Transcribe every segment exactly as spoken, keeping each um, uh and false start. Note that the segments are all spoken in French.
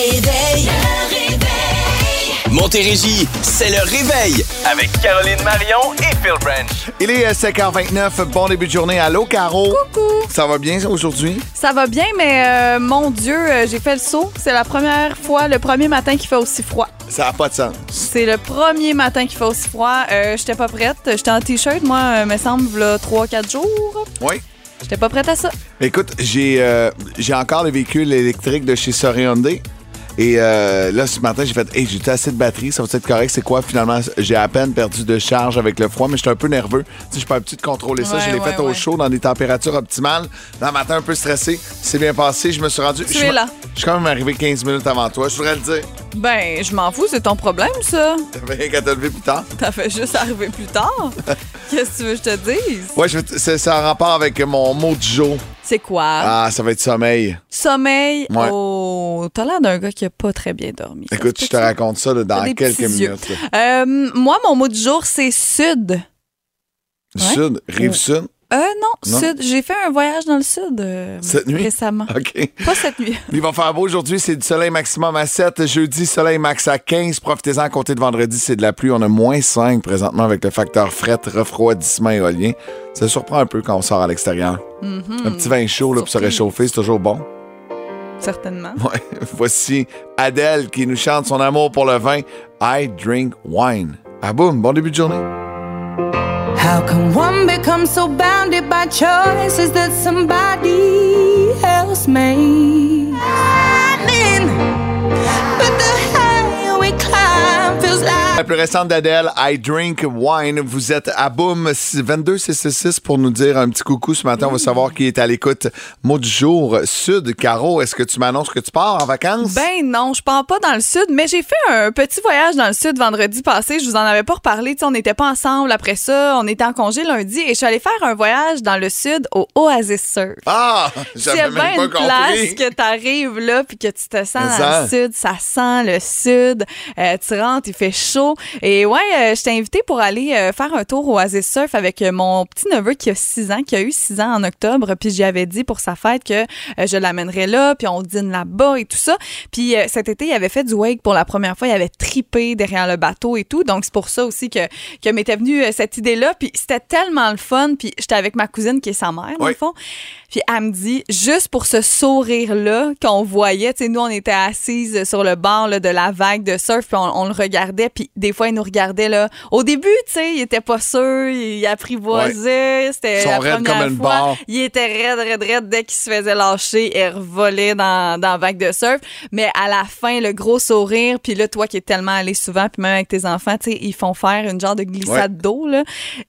réveil. Le réveil. Montérégie, c'est le réveil avec Caroline Marion et Phil Branch. Il est sept heures vingt-neuf, bon début de journée. Allô, Caro? Coucou! Ça va bien aujourd'hui? Ça va bien, mais euh, mon Dieu, j'ai fait le saut. C'est la première fois, le premier matin qu'il fait aussi froid. Ça n'a pas de sens. C'est le premier matin qu'il fait aussi froid. Euh, j'étais pas prête. J'étais en t-shirt, moi, euh, me semble, là, trois quatre jours. Oui. J'étais pas prête à ça. Écoute, j'ai, euh, j'ai encore le véhicule électrique de chez Soréon D. Et euh, là, ce matin, j'ai fait « Hey, j'ai assez de batterie, ça va être correct, c'est quoi? » Finalement, j'ai à peine perdu de charge avec le froid, mais j'étais un peu nerveux. Tu sais, je suis pas habitué de contrôler ça. Ouais, je l'ai ouais, fait au ouais. chaud, dans des températures optimales. Dans le matin, un peu stressé. C'est bien passé, je me suis rendu... Tu je es là. Je suis quand même arrivé quinze minutes avant toi, je voudrais le dire. Ben, je m'en fous, c'est ton problème, ça. T'avais rien qu'à te lever plus tard. T'as fait juste arriver plus tard? Qu'est-ce que tu veux que je te dise? Ouais, je veux t- c'est, c'est en rapport avec mon mot du jour. C'est quoi? Ah, ça va être sommeil. Sommeil? Ouais. Oh, t'as l'air d'un gars qui a pas très bien dormi. Écoute, je te ça? raconte ça là, dans quelques minutes. Euh, moi, mon mot du jour, c'est sud. Sud? Ouais? Rive-sud? Euh, non, non, sud. J'ai fait un voyage dans le sud euh, cette nuit? Récemment. OK. Pas cette nuit. Il va faire beau aujourd'hui. C'est du soleil maximum à sept. Jeudi, soleil max à quinze. Profitez-en à compter de vendredi. C'est de la pluie. On a moins cinq présentement avec le facteur fret, refroidissement éolien. Ça surprend un peu quand on sort à l'extérieur. Mm-hmm. Un petit vin chaud là, pour se réchauffer, c'est toujours bon. Certainement. Ouais. Voici Adèle qui nous chante son amour pour le vin. I drink wine. Ah boum, bon début de journée. How can one become so bounded by choices that somebody else made? I'm in, but the higher we climb feels like... La plus récente d'Adèle, I Drink Wine. Vous êtes à Boom vingt-deux six cent soixante-six pour nous dire un petit coucou ce matin. On va savoir qui est à l'écoute. Mot du jour, Sud. Caro, est-ce que tu m'annonces que tu pars en vacances? Ben non, je pars pas dans le Sud, mais j'ai fait un petit voyage dans le Sud vendredi passé. Je vous en avais pas reparlé. T'sais, on n'était pas ensemble après ça. On était en congé lundi et je suis allée faire un voyage dans le Sud au Oasis Surf. Ah! J'avais même pas compris. C'est bien une place que t'arrives là puis que tu te sens ça. Dans le Sud. Ça sent le Sud. Euh, tu rentres, il fait chaud. Et ouais, euh, je t'ai invitée pour aller euh, faire un tour au Oasis Surf avec euh, mon petit-neveu qui a six ans, qui a eu six ans en octobre. Puis j'y avais dit pour sa fête que euh, je l'amènerais là, puis on dîne là-bas et tout ça. Puis euh, cet été, il avait fait du wake pour la première fois. Il avait tripé derrière le bateau et tout. Donc c'est pour ça aussi que, que m'était venue euh, cette idée-là. Puis c'était tellement le fun. Puis j'étais avec ma cousine qui est sa mère, oui. Dans le fond. Puis elle me dit, juste pour ce sourire-là qu'on voyait, tu sais, nous, on était assises sur le bord là, de la vague de surf, puis on, on le regardait, puis des fois, il nous regardait, là. Au début, tu sais, il était pas sûr, il apprivoisait, ouais. C'était la première comme une fois. Barre. Il était raide, raide, raide, dès qu'il se faisait lâcher, il revolait dans, dans la vague de surf. Mais à la fin, le gros sourire, puis là, toi qui es tellement allé souvent, puis même avec tes enfants, tu sais, ils font faire une genre de glissade ouais. d'eau, là.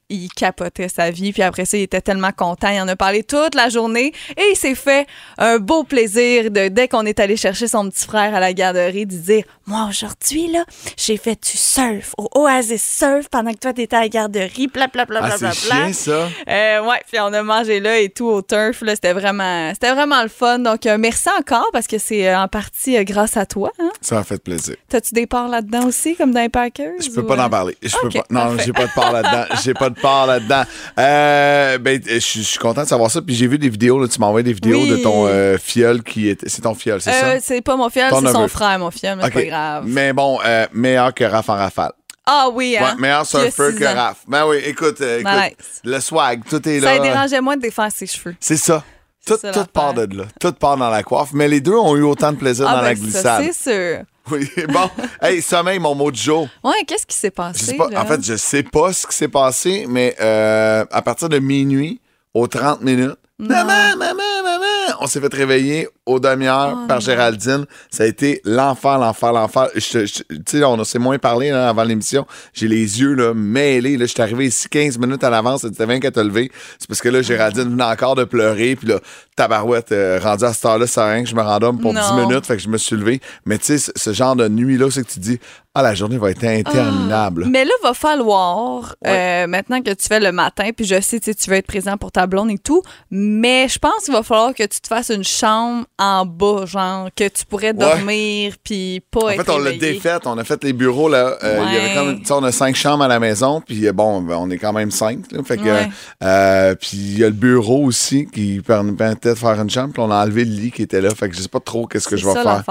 Il capotait sa vie, puis après ça, il était tellement content. Il en a parlé toute la journée. Et il s'est fait un beau plaisir de, dès qu'on est allé chercher son petit frère à la garderie, de dire « Moi, aujourd'hui, là, j'ai fait du surf au Oasis Surf pendant que toi, t'étais à la garderie, bla bla bla bla bla. » Ah, c'est chiant, ça! Euh, ouais, puis on a mangé là et tout au turf, là, c'était vraiment, c'était vraiment le fun. Donc, euh, merci encore parce que c'est euh, en partie euh, grâce à toi. Hein? Ça a fait plaisir. T'as-tu des parts là-dedans aussi, comme dans les Packers? Je peux ou... pas en parler. Je okay, peux pas... Non, j'ai pas de part là-dedans. J'ai pas de part là-dedans. Euh, ben, je suis content de savoir ça, puis j'ai vu des vidéos, là, tu m'envoies des vidéos oui. de ton euh, fiole qui est... C'est ton fiole, c'est euh, ça? C'est pas mon fiole, ton c'est neveu. Son frère, mon fiole, mais okay. C'est pas grave. Mais bon, euh, meilleur que Raph en rafale. Ah oui, hein? Ouais, meilleur surfeur que Raph. Ben oui, écoute, euh, écoute nice. Le swag, tout est là. Ça dérangeait moins de défaire ses cheveux. C'est ça. C'est tout, ça tout part de là. Tout part dans la coiffe. Mais les deux ont eu autant de plaisir ah, dans ben, la glissade. Ça, c'est sûr. Oui, bon. Hey, sommeil, mon mot du jour. Ouais, qu'est-ce qui s'est passé? Je sais pas, là? En fait, je sais pas ce qui s'est passé, mais euh, à partir de minuit aux trente minutes, non. Maman, maman, maman! On s'est fait réveiller aux demi-heures oh, par non. Géraldine. Ça a été l'enfer, l'enfer, l'enfer. Tu sais, on s'est moins parlé là, avant l'émission. J'ai les yeux là, mêlés. Là, je suis arrivé ici quinze minutes à l'avance. Elle disait vingt qu'à te lever. C'est parce que là, Géraldine venait encore de pleurer. Puis là, tabarouette, euh, rendue à cette heure-là, ça rien que je me rendorme pour non. dix minutes. Fait que je me suis levé. Mais tu sais, ce, ce genre de nuit-là, c'est que tu dis... Ah, la journée va être interminable. Ah, mais là, va falloir, ouais. euh, maintenant que tu fais le matin, puis je sais, tu veux être présent pour ta blonde et tout, mais je pense qu'il va falloir que tu tu te fasses une chambre en bas, genre, que tu pourrais dormir puis pas en être fait, on l'a défaite. On a fait les bureaux, là. Euh, ouais. y avait comme, on a cinq chambres à la maison, puis bon, on est quand même cinq. Là, fait que, ouais. euh, puis il y a le bureau aussi qui permettait de faire une chambre, puis on a enlevé le lit qui était là. Fait que je sais pas trop qu'est-ce que je vais faire.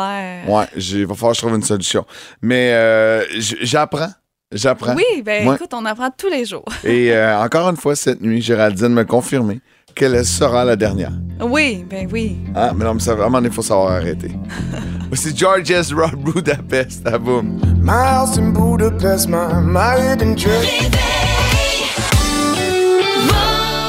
Ouais, il va falloir que je trouve une solution. Mais euh, j'apprends. J'apprends. Oui, bien ouais. écoute, on apprend tous les jours. Et euh, encore une fois, cette nuit, Géraldine m'a confirmé qu'elle sera la dernière. Oui, ben oui. Ah, mais non, mais ça, à un moment donné, il faut savoir arrêter. Voici George Ezra, Budapest, à boum. My house in Budapest, my, my hidden church.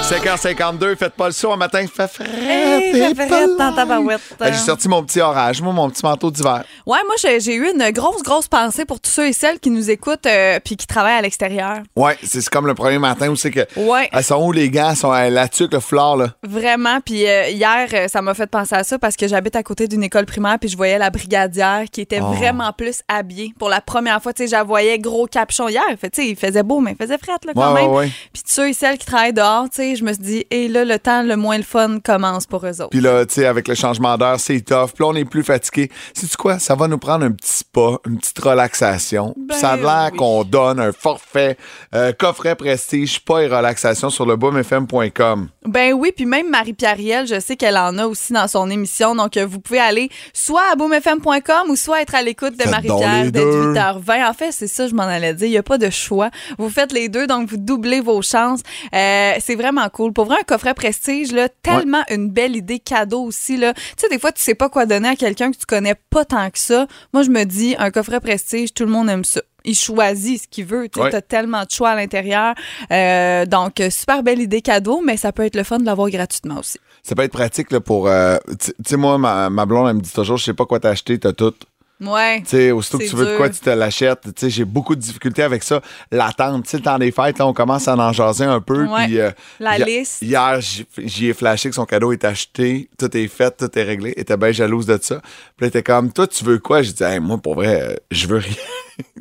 cinq heures cinquante-deux, faites pas le saut un matin, fait frais, hey, fait frais dans ta barouette. J'ai sorti mon petit orage, moi, mon petit manteau d'hiver. Ouais, moi, j'ai, j'ai eu une grosse, grosse pensée pour tous ceux et celles qui nous écoutent euh, puis qui travaillent à l'extérieur. Ouais, c'est, c'est comme le premier matin où c'est que. Ouais. Elles sont où, les gars? Elles sont à la tuque, le foulard, là. Vraiment, puis euh, hier, ça m'a fait penser à ça parce que j'habite à côté d'une école primaire puis je voyais la brigadière qui était oh. vraiment plus habillée. Pour la première fois, tu sais, je la voyais gros capuchon hier. Fait, tu sais, il faisait beau, mais il faisait frette, là, quand ouais, même. Ouais, ouais. Puis ceux et celles qui travaillent dehors, tu sais, je me suis dit, et hey, là, le temps le moins le fun commence pour eux autres. Puis là, tu sais, avec le changement d'heure, c'est tough. Puis là, on est plus fatigué. Sais-tu quoi? Ça va nous prendre un petit spa, une petite relaxation. Ben ça a l'air oui. qu'on donne un forfait, euh, coffret prestige, spa et relaxation sur le boom f m point com. Ben oui, puis même Marie-Pier Riel, je sais qu'elle en a aussi dans son émission. Donc, vous pouvez aller soit à boom f m point com ou soit être à l'écoute de faites Marie-Pierre dès huit heures vingt. En fait, c'est ça, je m'en allais dire. Il n'y a pas de choix. Vous faites les deux, donc vous doublez vos chances. Euh, c'est vraiment cool. Pour vrai, un coffret prestige, là, tellement ouais. une belle idée cadeau aussi. Tu sais, des fois, tu sais pas quoi donner à quelqu'un que tu connais pas tant que ça. Moi, je me dis, un coffret prestige, tout le monde aime ça. Il choisit ce qu'il veut. Tu ouais. as tellement de choix à l'intérieur. Euh, donc, super belle idée cadeau, mais ça peut être le fun de l'avoir gratuitement aussi. Ça peut être pratique là, pour... Euh, tu sais, moi, ma, ma blonde, elle me dit toujours, je sais pas quoi t'acheter, t'as tout. Ouais. Tu sais, aussitôt que tu veux dur. De quoi, tu te l'achètes. Tu sais, j'ai beaucoup de difficultés avec ça. L'attente, tu sais, le temps des fêtes, là, on commence à en jaser un peu. Ouais. Puis, euh, la hi- liste. Hier, j'y ai flashé que son cadeau est acheté, tout est fait, tout est réglé. Elle était bien jalouse de ça. Puis elle était comme, toi, tu veux quoi? J'ai dit, hey, moi, pour vrai, euh, je veux rien.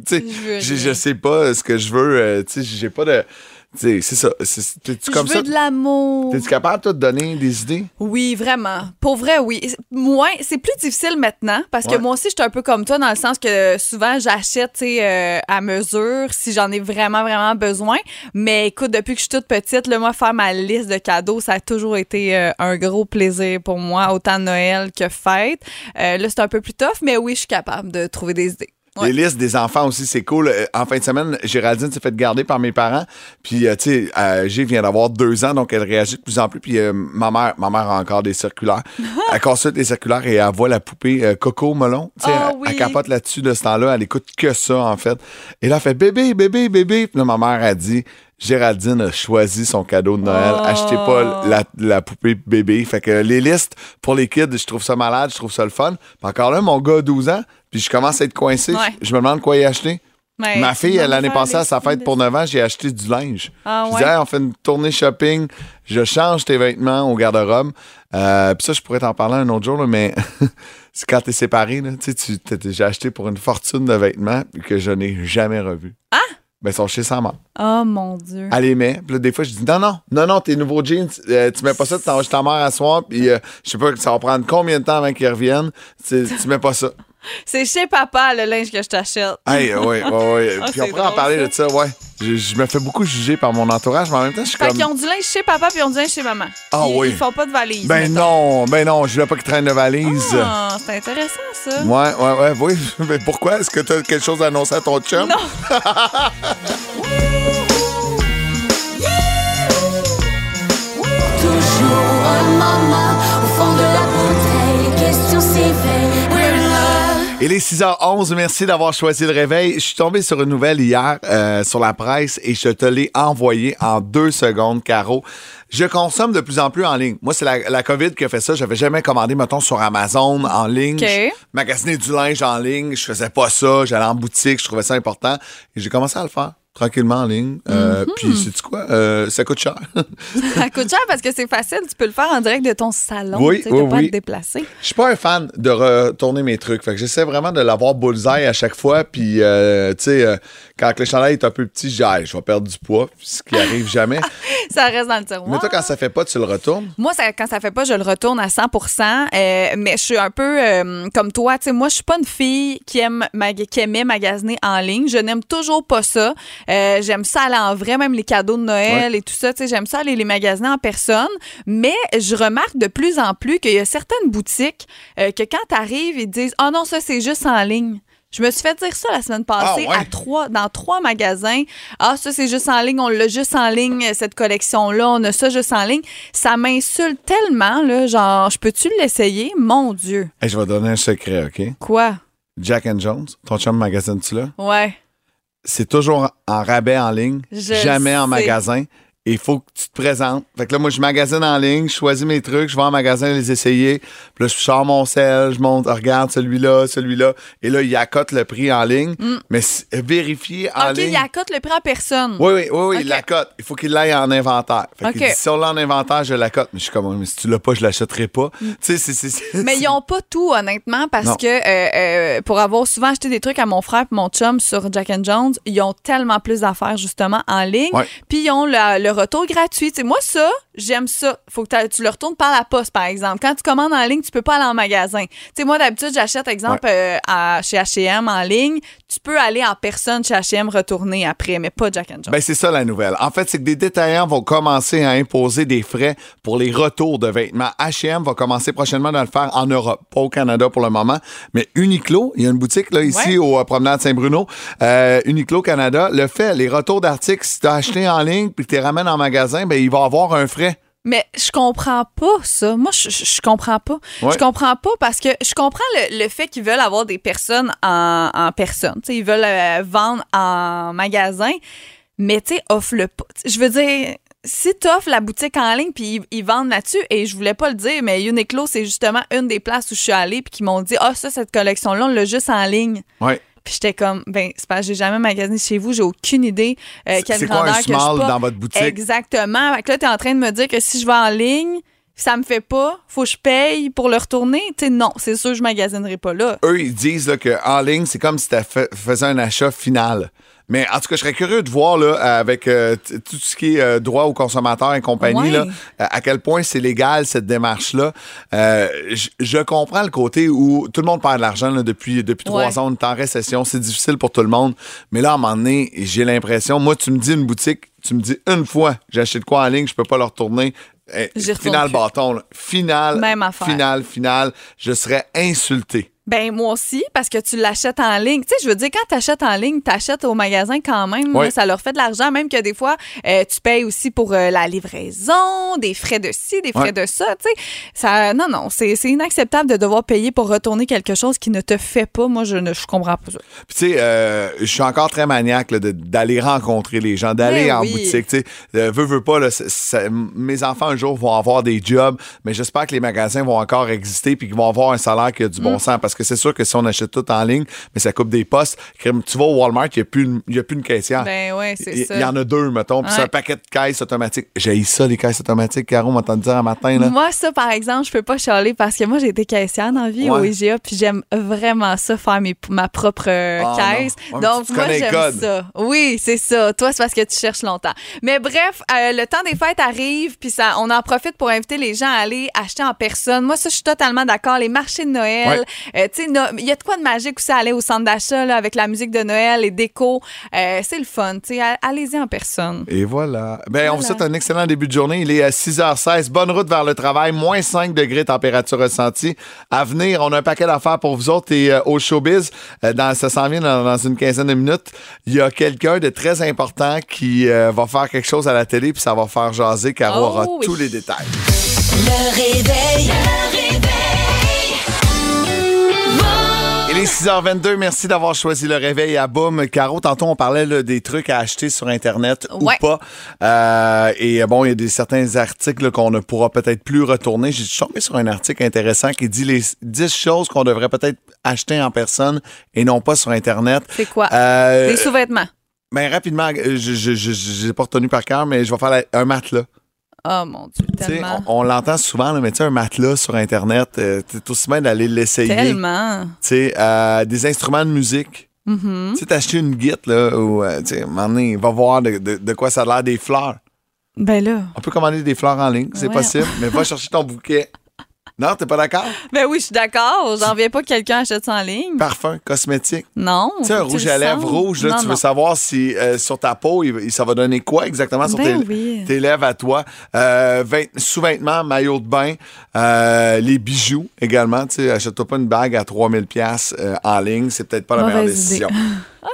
Tu sais, je, je sais pas ce que je veux. Euh, tu sais, j'ai pas de. T'sais, c'est ça. C'est, t'es-tu comme je veux ça? De l'amour. T'es-tu capable, toi, de donner des idées? Oui, vraiment. Pour vrai, oui. Moi, c'est plus difficile maintenant parce ouais. que moi aussi, je suis un peu comme toi dans le sens que souvent, j'achète euh, à mesure si j'en ai vraiment, vraiment besoin. Mais écoute, depuis que je suis toute petite, là, moi, faire ma liste de cadeaux, ça a toujours été euh, un gros plaisir pour moi, autant Noël que fête. Euh, là, c'est un peu plus tough, mais oui, je suis capable de trouver des idées. Les listes des enfants aussi, c'est cool. En fin de semaine, Géraldine s'est fait garder par mes parents. Puis, euh, tu sais, euh, Gé vient d'avoir deux ans, donc elle réagit de plus en plus. Puis, euh, ma mère ma mère a encore des circulaires. Elle consulte les circulaires et elle voit la poupée euh, Coco Melon. Tu sais, oh, oui. elle, elle capote là-dessus de ce temps-là. Elle écoute que ça, en fait. Et là, elle fait « Bébé, bébé, bébé ». Puis là, ma mère a dit « Géraldine a choisi son cadeau de Noël. Oh. Achetez pas la, la poupée bébé. » Fait que les listes pour les kids, je trouve ça malade, je trouve ça le fun. Puis encore là, mon gars a douze ans, puis je commence à être coincé. Ouais. Je me demande quoi y acheter. Ouais, ma fille, l'année passée, à sa fête de... pour neuf ans, j'ai acheté du linge. Ah, je disais, ouais. hey, on fait une tournée shopping, je change tes vêtements au garde-robe. Euh, puis ça, je pourrais t'en parler un autre jour, là, mais c'est quand t'es séparé, là, tu sais, j'ai acheté pour une fortune de vêtements que je n'ai jamais revus. Ah! Ben, ils sont chez sa mère. Oh mon Dieu. Elle les met. Puis là, des fois, je dis non, non, non, non, tes nouveaux jeans, euh, tu mets pas ça, tu t'envoies chez ta mère à soir, puis euh, je sais pas, ça va prendre combien de temps avant qu'ils reviennent. Tu, tu mets pas ça. C'est chez papa le linge que je t'achète. Hey, oui, oui, oui. Oh, puis on pourrait en parler ça. De ça, ouais. Je, je me fais beaucoup juger par mon entourage, mais en même temps, je suis fait comme... Fait qu'ils ont du linge chez papa, puis ils ont du linge chez maman. Ah ils, oui. Ils font pas de valise. Ben mettons. non, ben non, je voulais pas qu'ils traînent de valise. Ah, oh, c'est intéressant, ça. Ouais, ouais, ouais, oui. Mais pourquoi? Est-ce que t'as quelque chose à annoncer à ton chum? Non. Toujours un moment au fond de la bouteille, question s'éveille. Il est six heures onze, merci d'avoir choisi le réveil. Je suis tombé sur une nouvelle hier euh, sur la presse et je te l'ai envoyée en deux secondes, Caro. Je consomme de plus en plus en ligne. Moi, c'est la, la COVID qui a fait ça. J'avais jamais commandé, mettons, sur Amazon en ligne. Okay. Je magasinais du linge en ligne. Je faisais pas ça. J'allais en boutique. Je trouvais ça important. Et j'ai commencé à le faire. tranquillement en ligne. Euh, mm-hmm. Puis, sais-tu quoi? Euh, ça coûte cher. Ça coûte cher parce que c'est facile. Tu peux le faire en direct de ton salon. Oui, tu n'as oui, pas oui. à te déplacer. Je suis pas un fan de retourner mes trucs. Fait que j'essaie vraiment de l'avoir bullseye à chaque fois. Puis, euh, tu sais, euh, quand le chandail est un peu petit, je je vais perdre du poids. Ce qui arrive jamais. Ça reste dans le tiroir. Mais toi, quand ça fait pas, tu le retournes? Moi, ça, quand ça fait pas, je le retourne à cent pour cent. Euh, mais je suis un peu euh, comme toi. Tu sais, moi, je suis pas une fille qui, aime mag- qui aimait magasiner en ligne. Je n'aime toujours pas ça. Euh, j'aime ça aller en vrai, même les cadeaux de Noël ouais. et tout ça. Tu sais, j'aime ça aller les magasiner en personne. Mais je remarque de plus en plus qu'il y a certaines boutiques euh, que quand t'arrives, ils disent « Ah non, ça, c'est juste en ligne ». Je me suis fait dire ça la semaine passée ah ouais. à trois, dans trois magasins. Ah, ça, c'est juste en ligne. On l'a juste en ligne, cette collection-là. On a ça juste en ligne. Ça m'insulte tellement, là. Genre, je peux-tu l'essayer? Mon Dieu. Hey, je vais donner un secret, OK? Quoi? Jack and Jones. Ton chum magasine-tu là? Ouais. C'est toujours en rabais en ligne, je jamais sais. En magasin. Il faut que tu te présentes. Fait que là, moi, je magasine en ligne, je choisis mes trucs, je vais en magasin les essayer. Puis là, je sors mon sel, je monte, regarde celui-là, celui-là. Et là, il accote le prix en ligne. Mm. Mais vérifier en okay, ligne. OK, il accote le prix en personne. Oui, oui, oui, oui okay. il l'accote. Il faut qu'il l'aille en inventaire. Fait okay. qu'il dit, si on l'a en inventaire, je l'accote. Mais je suis comme, mais si tu l'as pas, je l'achèterai pas. Mm. Tu sais, c'est, c'est, c'est. Mais ils n'ont pas tout, honnêtement, parce non. que euh, euh, pour avoir souvent acheté des trucs à mon frère et mon chum sur Jack and Jones, ils ont tellement plus d'affaires, justement, en ligne. Puis ils ont le, le retour gratuit. T'sais, moi, ça, j'aime ça. Faut que tu le retournes par la poste, par exemple. Quand tu commandes en ligne, tu peux pas aller en magasin. T'sais, moi, d'habitude, j'achète, exemple, ouais. euh, à, chez H et M en ligne. Tu peux aller en personne chez H et M retourner après, mais pas Jack and Jones. Ben, c'est ça la nouvelle. En fait, c'est que des détaillants vont commencer à imposer des frais pour les retours de vêtements. H et M va commencer prochainement de le faire en Europe, pas au Canada pour le moment. Mais Uniqlo, il y a une boutique là ici ouais. au euh, Promenade Saint-Bruno. Euh, Uniqlo Canada le fait. Les retours d'articles, si tu as acheté en ligne puis que tu ramènes en magasin, ben, il va avoir un frais. Mais je comprends pas ça. Moi, je, je, je comprends pas. Ouais. Je comprends pas parce que je comprends le, le fait qu'ils veulent avoir des personnes en, en personne. T'sais, ils veulent euh, vendre en magasin, mais tu sais, offre-le pas. Je veux dire, si t'offres la boutique en ligne puis ils, ils vendent là-dessus, et je voulais pas le dire, mais Uniqlo, c'est justement une des places où je suis allée puis qui m'ont dit « Ah, oh, ça, cette collection-là, on l'a juste en ligne. » Ouais. Puis j'étais comme, ben, c'est parce que j'ai jamais magasiné chez vous, j'ai aucune idée euh, quelle grandeur que je suis pas. C'est quoi un small dans votre boutique? Exactement. Fait que là, t'es en train de me dire que si je vais en ligne, ça me fait pas, faut que je paye pour le retourner. T'sais, non, c'est sûr que je magasinerai pas là. Eux, ils disent là, qu'en ligne, c'est comme si tu faisais un achat final. Mais en tout cas, je serais curieux de voir là, avec euh, tout ce qui est euh, droit aux consommateurs et compagnie, ouais. là, à quel point c'est légal cette démarche-là. Euh, j- je comprends le côté où tout le monde perd de l'argent là, depuis, depuis ouais. trois ans, on est en récession, c'est difficile pour tout le monde. Mais là, à un moment donné, j'ai l'impression, moi, tu me dis une boutique, tu me dis une fois, j'ai acheté de quoi en ligne, je peux pas le retourner. Eh, final bâton, là. Final, final, final, je serais insulté. Ben moi aussi, parce que tu l'achètes en ligne. Tu sais, je veux dire, quand t'achètes en ligne, t'achètes au magasin quand même. Oui. Là, ça leur fait de l'argent, même que des fois, euh, tu payes aussi pour euh, la livraison, des frais de ci, des frais oui. de ça. Tu sais, ça, non, non, c'est, c'est inacceptable de devoir payer pour retourner quelque chose qui ne te fait pas. Moi, je ne je comprends pas ça. Puis tu sais, euh, je suis encore très maniaque là, de, d'aller rencontrer les gens, d'aller mais en oui. boutique. Tu sais, euh, veux, veux pas, là, c'est, c'est, mes enfants un jour vont avoir des jobs, mais j'espère que les magasins vont encore exister puis qu'ils vont avoir un salaire qui a du bon mm. sens parce que que c'est sûr que si on achète tout en ligne, mais ça coupe des postes. Tu vas au Walmart, il n'y a, a plus une caissière. Ben oui, c'est y, ça. Il y en a deux, mettons, puis ouais. c'est un paquet de caisses automatiques. J'ai ça, les caisses automatiques, Caro, m'entend dire un matin. Là. Moi, ça, par exemple, je peux pas chialer parce que moi, j'ai été caissière dans la vie ouais. au I G A, puis j'aime vraiment ça, faire mes, ma propre ah, caisse. Ouais, donc, moi, j'aime code. Ça. Oui, c'est ça. Toi, c'est parce que tu cherches longtemps. Mais bref, euh, le temps des fêtes arrive, puis ça, on en profite pour inviter les gens à aller acheter en personne. Moi, ça, je suis totalement d'accord. Les marchés de Noël, ouais. euh, il no- y a de quoi de magique aussi à aller au centre d'achat là, avec la musique de Noël, les décos. Euh, c'est le fun. A- allez-y en personne. Et voilà. Ben, voilà. On vous souhaite un excellent début de journée. Il est à six heures seize. Bonne route vers le travail. moins cinq degrés température ressentie. À venir, on a un paquet d'affaires pour vous autres et euh, au showbiz. Euh, dans, ça s'en vient dans, dans une quinzaine de minutes. Il y a quelqu'un de très important qui euh, va faire quelque chose à la télé puis ça va faire jaser. Caro oh, aura oui. tous les détails. Le réveil, le réveil. Il est six heures vingt-deux, merci d'avoir choisi le réveil à Boom. Caro, tantôt, on parlait là, des trucs à acheter sur Internet ouais. ou pas. Euh, et bon, il y a des, certains articles là, qu'on ne pourra peut-être plus retourner. J'ai tombé sur un article intéressant qui dit les dix choses qu'on devrait peut-être acheter en personne et non pas sur Internet. C'est quoi? Euh, des sous-vêtements. Ben, rapidement, je je, je, je l'ai pas retenu par cœur, mais je vais faire la, un matelas. Oh mon Dieu, tellement. On, on l'entend souvent, là, mais tu sais, un matelas sur Internet, euh, c'est aussi bien d'aller l'essayer. Tellement. Tu sais, euh, des instruments de musique. Mm-hmm. Tu sais, t'acheter une guitare, là, ou, tu sais, à un moment donné, va voir de, de, de quoi ça a l'air, des fleurs. Ben là. On peut commander des fleurs en ligne, c'est ouais. possible, mais va chercher ton bouquet. Non, t'es pas d'accord? Ben oui, je suis d'accord. J'en reviens pas que quelqu'un achète ça en ligne. Parfum, cosmétique. Non. Tu sais, un rouge à lèvres rouge, là, non, tu veux non. savoir si euh, sur ta peau, il, ça va donner quoi exactement sur ben tes, oui. tes lèvres à toi. Euh, sous-vêtements, maillot de bain, euh, les bijoux également. Tu sais, achète-toi pas une bague à trois mille dollars euh, en ligne. C'est peut-être pas la meilleure décision.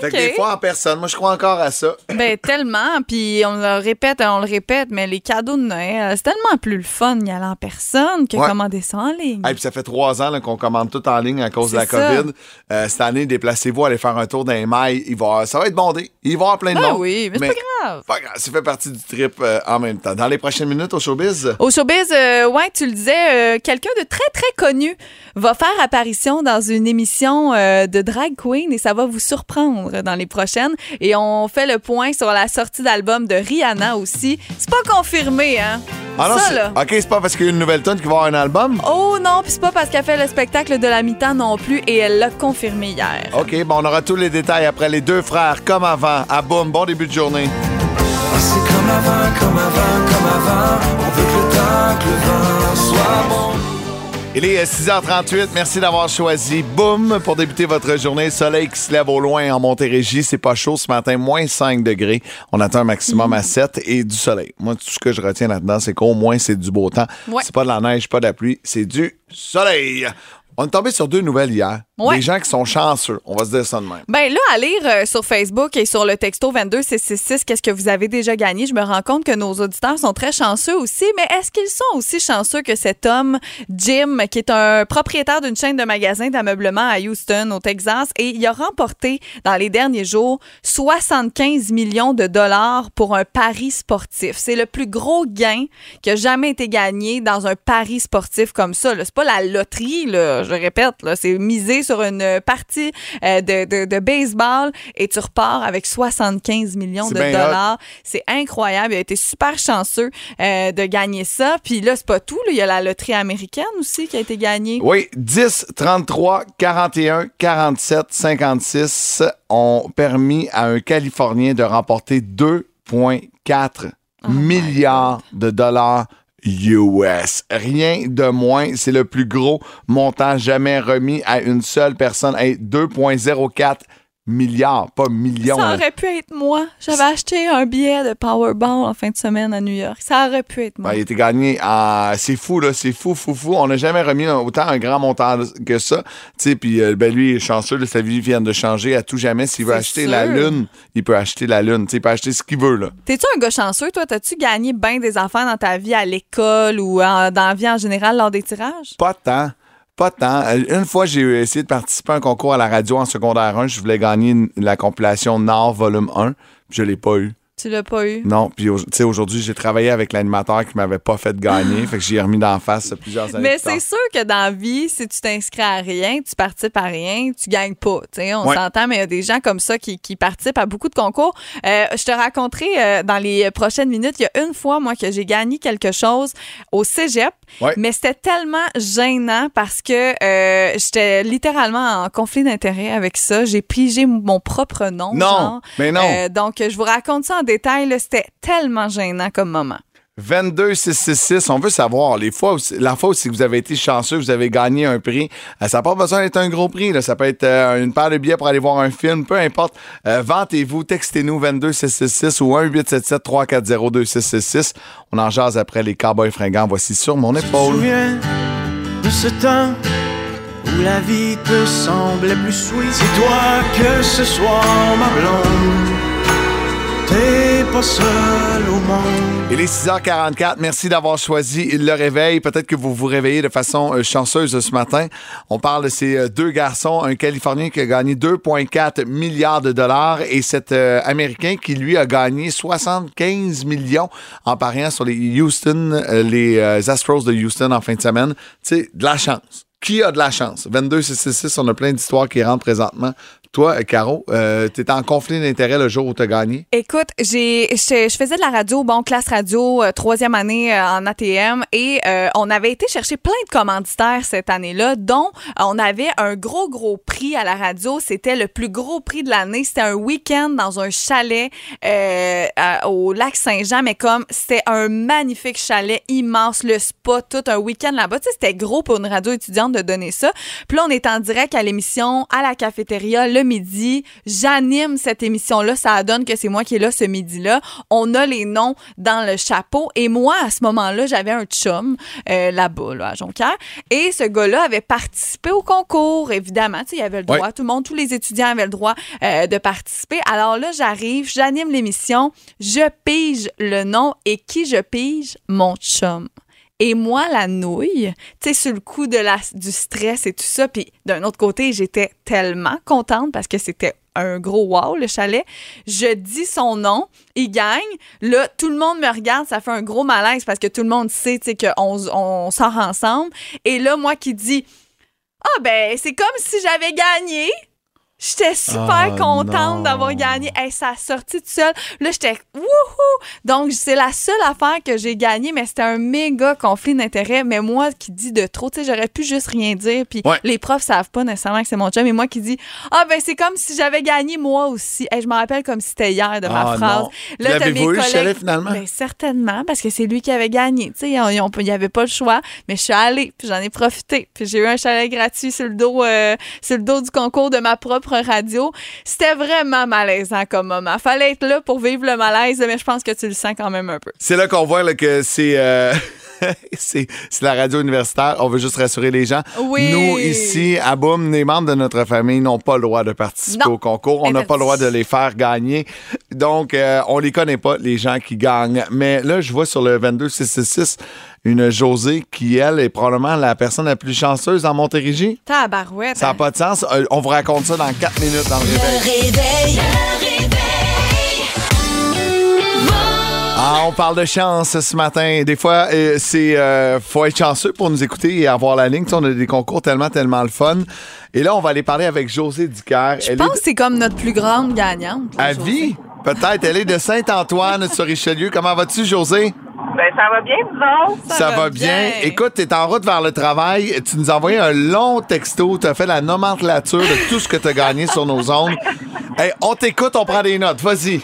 Fait okay. que des fois, en personne, moi, je crois encore à ça. Ben, tellement. Puis on le répète, on le répète, mais les cadeaux de Noël, c'est tellement plus le fun d'y aller en personne que ouais. commander ça en ligne. Hey, puis ça fait trois ans là, qu'on commande tout en ligne à cause c'est de la ça. COVID. Euh, cette année, déplacez-vous, allez faire un tour dans les mailles. Il va, ça va être bondé. Il va y avoir plein de ah monde. Ah oui, mais, mais c'est pas grave. Pas grave. Ça fait partie du trip euh, en même temps. Dans les prochaines minutes, au showbiz. Au showbiz, euh, ouais, tu le disais, euh, quelqu'un de très, très connu va faire apparition dans une émission euh, de drag queen et ça va vous surprendre dans les prochaines. Et on fait le point sur la sortie d'album de Rihanna aussi. C'est pas confirmé, hein? Ah non, ça, c'est... là. OK, c'est pas parce qu'il y a une nouvelle tonne qu'il va avoir un album? Oh non, puis c'est pas parce qu'elle fait le spectacle de la mi-temps non plus et elle l'a confirmé hier. OK, bon, on aura tous les détails après les deux frères, comme avant, à Boum. Bon début de journée. Ah, c'est comme avant, comme avant, comme avant. On veut que le temps, que le vent soit bon. Il est six heures trente-huit, merci d'avoir choisi Boum pour débuter votre journée. Soleil qui se lève au loin en Montérégie, c'est pas chaud ce matin, moins cinq degrés. On atteint un maximum à sept et du soleil. Moi, tout ce que je retiens là-dedans, c'est qu'au moins c'est du beau temps. Ouais. C'est pas de la neige, pas de la pluie, c'est du soleil. On est tombé sur deux nouvelles hier. Ouais. Des gens qui sont chanceux. On va se dire ça de même. Bien là, à lire euh, sur Facebook et sur le texto deux deux six six six, qu'est-ce que vous avez déjà gagné? Je me rends compte que nos auditeurs sont très chanceux aussi, mais est-ce qu'ils sont aussi chanceux que cet homme, Jim, qui est un propriétaire d'une chaîne de magasins d'ameublement à Houston, au Texas, et il a remporté dans les derniers jours soixante-quinze millions de dollars pour un pari sportif. C'est le plus gros gain qui a jamais été gagné dans un pari sportif comme ça. Là. C'est pas la loterie, là. Je répète, là, c'est misé sur une partie euh, de, de, de baseball et tu repars avec soixante-quinze millions de dollars. Hot. C'est incroyable. Il a été super chanceux euh, de gagner ça. Puis là, c'est pas tout. Là. Il y a la loterie américaine aussi qui a été gagnée. Oui, dix, trente-trois, quarante et un, quarante-sept, cinquante-six ont permis à un Californien de remporter deux virgule quatre milliards de dollars U S. Rien de moins. C'est le plus gros montant jamais remis à une seule personne. Hey, deux virgule zéro quatre milliards, pas millions. Ça aurait pu être moi. J'avais acheté un billet de Powerball en fin de semaine à New York. Ça aurait pu être moi. Ben, il était gagné à... C'est fou, là. C'est fou, fou, fou. On n'a jamais remis autant un grand montant que ça. Tu sais, puis ben, lui, il est chanceux. Là, sa vie vient de changer à tout jamais. S'il veut C'est acheter sûr. la Lune, il peut acheter la Lune. Tu sais, il peut acheter ce qu'il veut, là. T'es-tu un gars chanceux, toi? T'as-tu gagné bien des affaires dans ta vie à l'école ou en, dans la vie en général lors des tirages? Pas tant. Pas tant. Une fois, j'ai essayé de participer à un concours à la radio en secondaire un. Je voulais gagner la compilation Nord volume un. Puis je l'ai pas eu. Tu l'as pas eu? Non. Puis, tu sais, aujourd'hui, j'ai travaillé avec l'animateur qui m'avait pas fait gagner. Fait que j'y ai remis d'en face plusieurs années. Mais c'est sûr que dans la vie, si tu t'inscris à rien, tu participes à rien, tu gagnes pas. Tu sais, on ouais. s'entend, mais il y a des gens comme ça qui, qui participent à beaucoup de concours. Euh, je te raconterai euh, dans les prochaines minutes, il y a une fois, moi, que j'ai gagné quelque chose au cégep. Ouais. Mais c'était tellement gênant parce que euh, j'étais littéralement en conflit d'intérêt avec ça. J'ai pigé mon propre nom. Non, genre. mais non. Euh, donc, je vous raconte ça en détail, là, c'était tellement gênant comme moment. vingt-deux six six six, on veut savoir, les fois, la fois si vous avez été chanceux, vous avez gagné un prix, ça n'a pas besoin d'être un gros prix, là. Ça peut être euh, une paire de billets pour aller voir un film, peu importe, euh, vantez-vous, textez-nous deux deux six six six ou un huit sept sept trois quatre zéro deux six six six, on en jase après les Cowboys fringants, voici Sur mon épaule. Je me souviens de ce temps où la vie te semblait plus sweet, c'est toi que ce soir ma blonde. T'es pas seul au monde. Il est six heures quarante-quatre. Merci d'avoir choisi Le Réveil. Peut-être que vous vous réveillez de façon euh, chanceuse ce matin. On parle de ces euh, deux garçons, un Californien qui a gagné deux virgule quatre milliards de dollars et cet euh, Américain qui, lui, a gagné soixante-quinze millions en pariant sur les Houston, euh, les euh, Astros de Houston en fin de semaine. Tu sais, de la chance. Qui a de la chance? vingt-deux six six six, on a plein d'histoires qui rentrent présentement. Toi, Caro, euh, t'étais en conflit d'intérêts le jour où t'as gagné? Écoute, j'ai, je, je faisais de la radio, bon, classe radio, euh, troisième année euh, en A T M, et euh, on avait été chercher plein de commanditaires cette année-là, dont euh, on avait un gros, gros prix à la radio. C'était le plus gros prix de l'année. C'était un week-end dans un chalet euh, à, au lac Saint-Jean, mais comme c'était un magnifique chalet immense, le spa, tout un week-end là-bas. Tu sais, c'était gros pour une radio étudiante de donner ça. Puis là, on est en direct à l'émission, à la cafétéria, le midi. J'anime cette émission-là. Ça donne que c'est moi qui est là ce midi-là. On a les noms dans le chapeau. Et moi, à ce moment-là, j'avais un chum euh, là-bas, là, à Jonquière. Et ce gars-là avait participé au concours, évidemment. Tu sais, il avait le droit. Ouais. Tout le monde, tous les étudiants avaient le droit euh, de participer. Alors là, j'arrive, j'anime l'émission, je pige le nom. Et qui je pige? Mon chum. Et moi, la nouille, tu sais, sur le coup de la, du stress et tout ça. Puis d'un autre côté, j'étais tellement contente parce que c'était un gros wow, le chalet. Je dis son nom, il gagne. Là, tout le monde me regarde, ça fait un gros malaise parce que tout le monde sait, tu sais, qu'on on sort ensemble. Et là, moi qui dis, « Ah ben, c'est comme si j'avais gagné. » J'étais super oh, contente non. d'avoir gagné. Hey, ça a sorti tout seul. Là, j'étais wouhou! Donc, c'est la seule affaire que j'ai gagnée, mais c'était un méga conflit d'intérêts. Mais moi qui dis de trop, tu sais, j'aurais pu juste rien dire. Puis ouais. les profs savent pas nécessairement que c'est mon chum. Mais moi qui dis, ah, ben, c'est comme si j'avais gagné moi aussi. Hey, je me rappelle comme si c'était hier de ma oh, phrase. Non. Là, t'as mes collègues. Chalet, finalement? Ben, certainement, parce que c'est lui qui avait gagné. Tu sais, il n'y avait pas le choix. Mais je suis allée, puis j'en ai profité. Puis j'ai eu un chalet gratuit sur le dos, euh, sur le dos du concours de ma propre radio. C'était vraiment malaisant comme moment. Fallait être là pour vivre le malaise, mais je pense que tu le sens quand même un peu. C'est là qu'on voit là, que c'est... Euh... C'est, c'est la radio universitaire. On veut juste rassurer les gens. Oui. Nous, ici, à Boom, les membres de notre famille n'ont pas le droit de participer non. au concours. On n'a pas le droit de les faire gagner. Donc, euh, on les connaît pas, les gens qui gagnent. Mais là, je vois sur le vingt-deux six cent soixante-six une Josée qui, elle, est probablement la personne la plus chanceuse en Montérégie. Tabarouette. Ça n'a pas de sens. Euh, on vous raconte ça dans quatre minutes dans le, le réveil. réveil. Le réveil. Ah, on parle de chance ce matin. Des fois, euh, c'est euh, faut être chanceux pour nous écouter et avoir la ligne. Tu sais, on a des concours tellement, tellement le fun. Et là, on va aller parler avec Josée Ducaire. Je Elle pense est... que c'est comme notre plus grande gagnante. À vie, peut-être. Elle est de Saint-Antoine sur Richelieu. Comment vas-tu, Josée? Ben, ça va bien, vous autres? Ça, ça va bien. bien. Écoute, t'es en route vers le travail. Tu nous as envoyé un long texto. T'as fait la nomenclature de tout ce que t'as gagné sur nos ondes. Hey, on t'écoute, on prend des notes. Vas-y.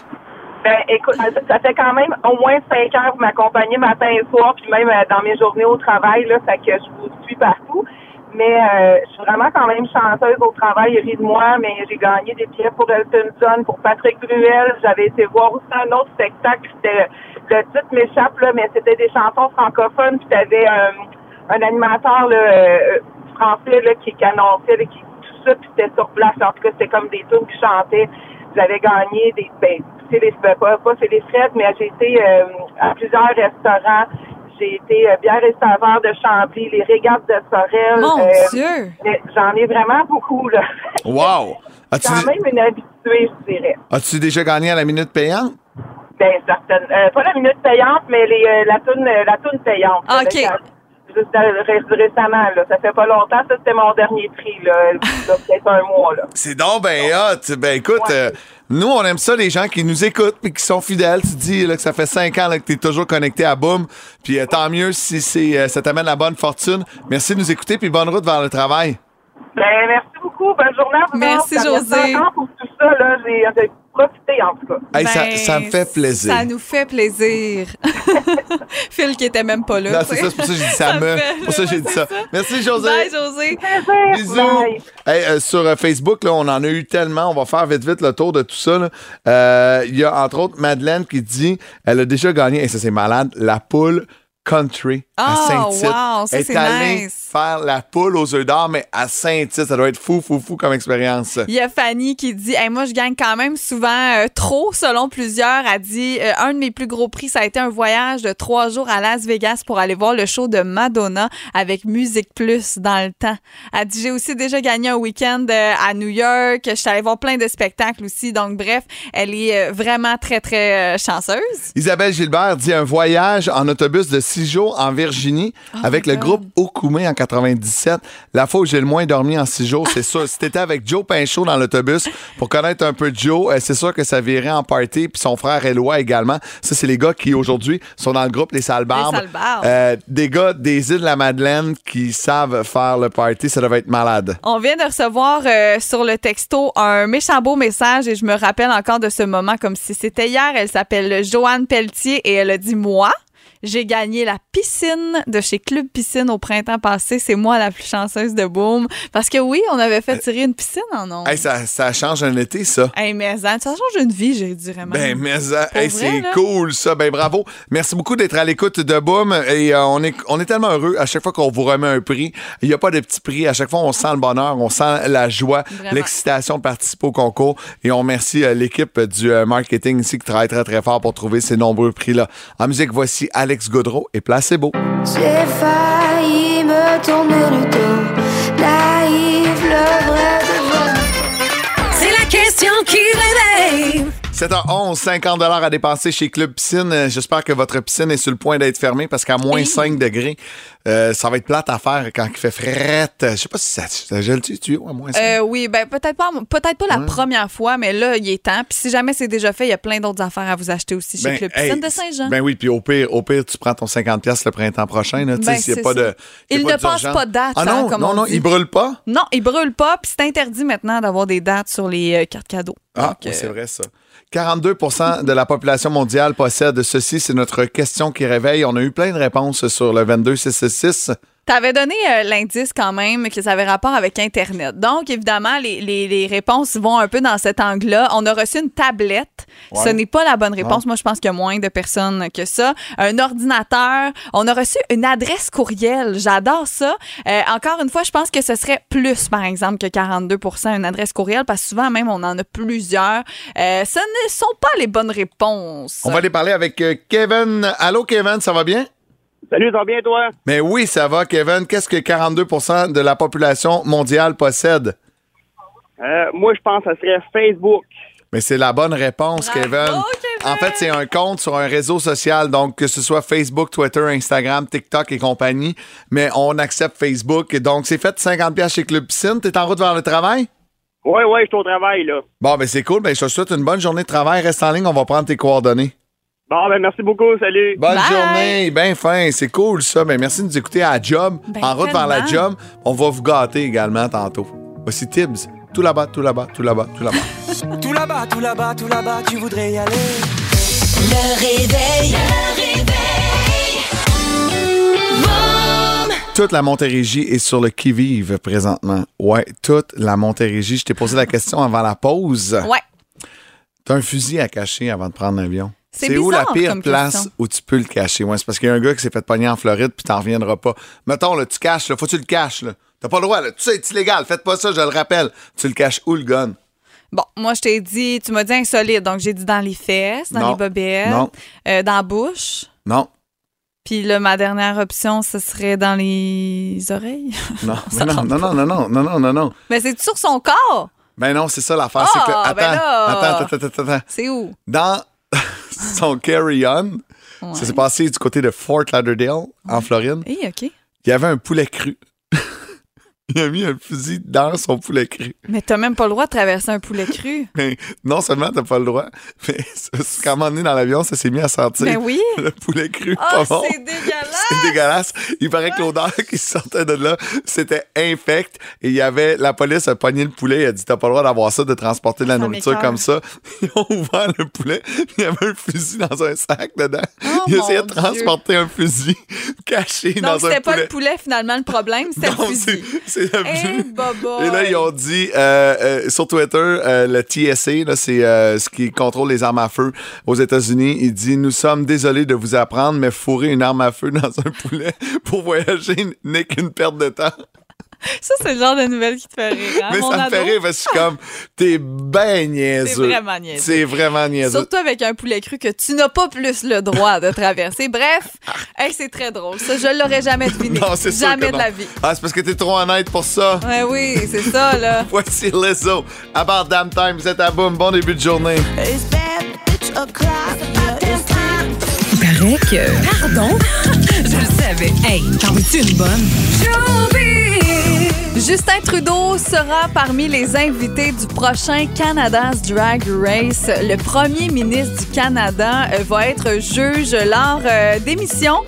Ben, écoute, ça fait quand même au moins cinq heures que vous m'accompagnez matin et soir, puis même dans mes journées au travail, là, fait que je vous suis partout. Mais euh, je suis vraiment quand même chanceuse au travail, ris de moi, mais j'ai gagné des pièces pour Elton John, pour Patrick Bruel. J'avais été voir aussi un autre spectacle, c'était le titre m'échappe, là, mais c'était des chansons francophones, puis t'avais euh, un animateur là, euh, français là, qui annonçait là, qui, tout ça, puis c'était sur place. En tout cas, c'était comme des tunes qui chantaient. J'avais gagné des... Ben, Les, pas, pas c'est les frettes, mais j'ai été euh, à plusieurs restaurants. J'ai été euh, bière et saveur de Chambly, les régates de Sorel. Mon euh, Dieu! J'en ai vraiment beaucoup, là. Wow! As-tu quand même une habituée, je dirais. As-tu déjà gagné à la minute payante? Bien, certaine. Euh, pas la minute payante, mais les, euh, la toune la toune payante. OK. Là, juste récemment, là. Ça fait pas longtemps. Ça, c'était mon dernier prix, là. là peut-être un mois, là. C'est donc ben hot! Ben, écoute... Ouais. Euh, Nous, on aime ça, les gens qui nous écoutent et qui sont fidèles. Tu dis là, que ça fait cinq ans là, que tu es toujours connecté à Boom. Puis euh, tant mieux si c'est, euh, ça t'amène la bonne fortune. Merci de nous écouter puis bonne route vers le travail. Ben, merci beaucoup. Bonne journée à vous. Merci, Josée. Pour tout ça, là, j'ai, j'ai profité, en tout cas. Hey, ben, ça, ça me fait plaisir. Ça nous fait plaisir. Phil qui était même pas là. Non, c'est ça, c'est pour ça que j'ai dit ça, ça me. Fait, pour ça j'ai dit ça. ça. Merci, Josée. Bye, Josée. Bisous. Bye. Hey, euh, sur euh, Facebook, là, on en a eu tellement. On va faire vite, vite le tour de tout ça. Il euh, y a, entre autres, Madeleine qui dit elle a déjà gagné, et ça, c'est malade, la poule country oh, à Saint-Tite. Wow, ça, est allée nice. Faire la poule aux œufs d'or, mais à Saint-Tite, ça doit être fou, fou, fou comme expérience. Il y a Fanny qui dit hey, « Moi, je gagne quand même souvent euh, trop, selon plusieurs. » Elle dit euh, « Un de mes plus gros prix, ça a été un voyage de trois jours à Las Vegas pour aller voir le show de Madonna avec Musique Plus dans le temps. » Elle dit « J'ai aussi déjà gagné un week-end euh, à New York. Je suis allée voir plein de spectacles aussi. » Donc, bref, elle est euh, vraiment très, très euh, chanceuse. Isabelle Gilbert dit « Un voyage en autobus de six jours en Virginie oh avec le groupe Okoumé en quatre-vingt-dix-sept. La fois où j'ai le moins dormi en six jours, c'est ça. Si t'étais avec Joe Pinchot dans l'autobus pour connaître un peu Joe, c'est sûr que ça virait en party. Puis son frère Éloi également. Ça, c'est les gars qui, aujourd'hui, sont dans le groupe Les Sales Barbes. Les Sales Barbes. Euh, des gars des Îles-de-la-Madeleine qui savent faire le party. Ça devait être malade. On vient de recevoir euh, sur le texto un méchant beau message et je me rappelle encore de ce moment comme si c'était hier. Elle s'appelle Joanne Pelletier et elle a dit « Moi, j'ai gagné la piscine de chez Club Piscine au printemps passé. C'est moi la plus chanceuse de Boom. » Parce que oui, on avait fait tirer une piscine en ondes. Hey, ça, ça change un été, ça. Hey, mais ça change une vie, je dirais même. Ben, mais ça, hey, c'est là. Cool, ça. Ben, bravo. Merci beaucoup d'être à l'écoute de Boom. Et euh, on, est, on est tellement heureux à chaque fois qu'on vous remet un prix. Il n'y a pas de petit prix. À chaque fois, on sent le bonheur, on sent la joie, vraiment, l'excitation de participer au concours. Et on remercie euh, l'équipe du euh, marketing ici qui travaille très, très fort pour trouver ces nombreux prix-là. En musique, voici Alex Alex Gaudreau et Placebo. J'ai failli me tourner le dos, naïf, le vrai de... C'est la question qui réveille. sept heures onze, cinquante dollars à dépenser chez Club Piscine. J'espère que votre piscine est sur le point d'être fermée parce qu'à moins cinq degrés, euh, ça va être plate à faire quand il fait frette. Je sais pas si ça, ça gèle tu tuyau à moins cinq. Euh, oui, ben peut-être pas, peut-être pas la mmh. première fois, mais là, il est temps. Puis si jamais c'est déjà fait, il y a plein d'autres affaires à vous acheter aussi chez ben, Club Piscine hey, de Saint-Jean. Ben oui, puis au pire, au pire, tu prends ton cinquante dollars le printemps prochain. Là, ben, y a pas de, il pas ne passe pas de date. Ah non, hein, comme non, non, il brûle pas? Non, il brûle pas. Puis c'est interdit maintenant d'avoir des dates sur les euh, cartes cadeaux. Ah, donc, oui, euh, c'est vrai ça. quarante-deux pour cent de la population mondiale possède ceci. C'est notre question qui réveille. On a eu plein de réponses sur le vingt-deux six six six. T'avais donné euh, l'indice quand même que ça avait rapport avec Internet. Donc, évidemment, les, les, les réponses vont un peu dans cet angle-là. On a reçu une tablette. Ouais. Ce n'est pas la bonne réponse. Non. Moi, je pense qu'il y a moins de personnes que ça. Un ordinateur. On a reçu une adresse courriel. J'adore ça. Euh, encore une fois, je pense que ce serait plus, par exemple, que quarante-deux pour cent une adresse courriel parce que souvent, même, on en a plusieurs. Euh, ce ne sont pas les bonnes réponses. On va aller parler avec Kevin. Allô, Kevin, ça va bien? Salut, ça va bien, toi? Mais oui, ça va, Kevin. Qu'est-ce que quarante-deux pour cent de la population mondiale possède? Euh, moi, je pense que ce serait Facebook. Mais c'est la bonne réponse, Bravo, Kevin. Kevin. En fait, c'est un compte sur un réseau social, donc que ce soit Facebook, Twitter, Instagram, TikTok et compagnie, mais on accepte Facebook. Donc, c'est fait cinquante dollars chez Club Piscine. T'es en route vers le travail? Oui, oui, je suis au travail, là. Bon, ben c'est cool. Ben, je te souhaite une bonne journée de travail. Reste en ligne, on va prendre tes coordonnées. Bon, ben merci beaucoup, salut. Bonne Bye. Journée, ben fin, c'est cool ça. Ben merci de nous écouter à la job, ben, en route tellement. Vers la job. On va vous gâter également tantôt. Voici Tibbs, tout là-bas, tout là-bas, tout là-bas, tout là-bas. Tout là-bas, tout là-bas, tout là-bas, tu voudrais y aller. Le réveil, le réveil. Mom. Toute la Montérégie est sur le qui-vive présentement. Ouais, toute la Montérégie. Je t'ai posé la question avant la pause. Ouais. T'as un fusil à cacher avant de prendre l'avion. C'est, c'est bizarre, où la pire place question. Où tu peux le cacher? Ouais, c'est parce qu'il y a un gars qui s'est fait pogner en Floride puis t'en reviendras pas. Mettons, là, tu caches, là, faut que tu le caches. Là. T'as pas le droit, là. Tu sais, c'est illégal. Faites pas ça, je le rappelle. Tu le caches où, le gun? Bon, moi, je t'ai dit, tu m'as dit insolite. Donc, j'ai dit dans les fesses, dans non. les bobettes, non. Euh, dans la bouche. Non. Puis là, ma dernière option, ce serait dans les oreilles. Non, non, non, non, non, non, non, non, non, non. Mais c'est sur son corps? Ben non, c'est ça l'affaire. Oh, c'est que, attends, ben attends, attends, attends, attends. C'est où? Dans... son carry-on. Ouais. Ça s'est passé du côté de Fort Lauderdale, ouais. en Floride. Hey, okay. Il y avait un poulet cru. Il a mis un fusil dans son poulet cru. Mais t'as même pas le droit de traverser un poulet cru. Mais non seulement t'as pas le droit, mais quand on est dans l'avion, ça s'est mis à sentir ben oui. le poulet cru. Oh, pas c'est bon. Dégueulasse! C'est dégueulasse. Il paraît que l'odeur qui sortait de là, c'était infect. Et il y avait... La police a pogné le poulet. Elle a dit, t'as pas le droit d'avoir ça, de transporter de la ça nourriture comme ça. Ils ont ouvert le poulet. Il y avait un fusil dans un sac dedans. Oh, il essayait de transporter Dieu. Un fusil caché donc, dans un poulet. Donc, c'était pas le poulet, finalement, le problème. C'était non, le fusil. C'est, c'est Hey, et là, ils ont dit euh, euh, sur Twitter, euh, le T S A, là, c'est euh, ce qui contrôle les armes à feu aux États-Unis. Il dit « Nous sommes désolés de vous apprendre, mais fourrer une arme à feu dans un poulet pour voyager n'est qu'une perte de temps. » Ça, c'est le genre de nouvelle qui te fait rire. Hein, mais mon ça ado? Me fait rire parce que je suis comme, t'es ben niaiseux. C'est vraiment niaiseux. C'est vraiment niaiseux. Surtout avec un poulet cru que tu n'as pas plus le droit de traverser. Bref, hey, c'est très drôle. Ça, je l'aurais jamais deviné. Non, c'est jamais de non. la vie. Ah, c'est parce que t'es trop honnête pour ça. Ouais, oui, c'est ça, là. Voici Lizzo. À part Damn Time, vous êtes à Boom. Bon début de journée. Il paraît que. Pardon? Je le savais. Hey, t'en veux-tu une bonne? Joby! Justin Trudeau sera parmi les invités du prochain Canada's Drag Race. Le premier ministre du Canada va être juge lors d'émissions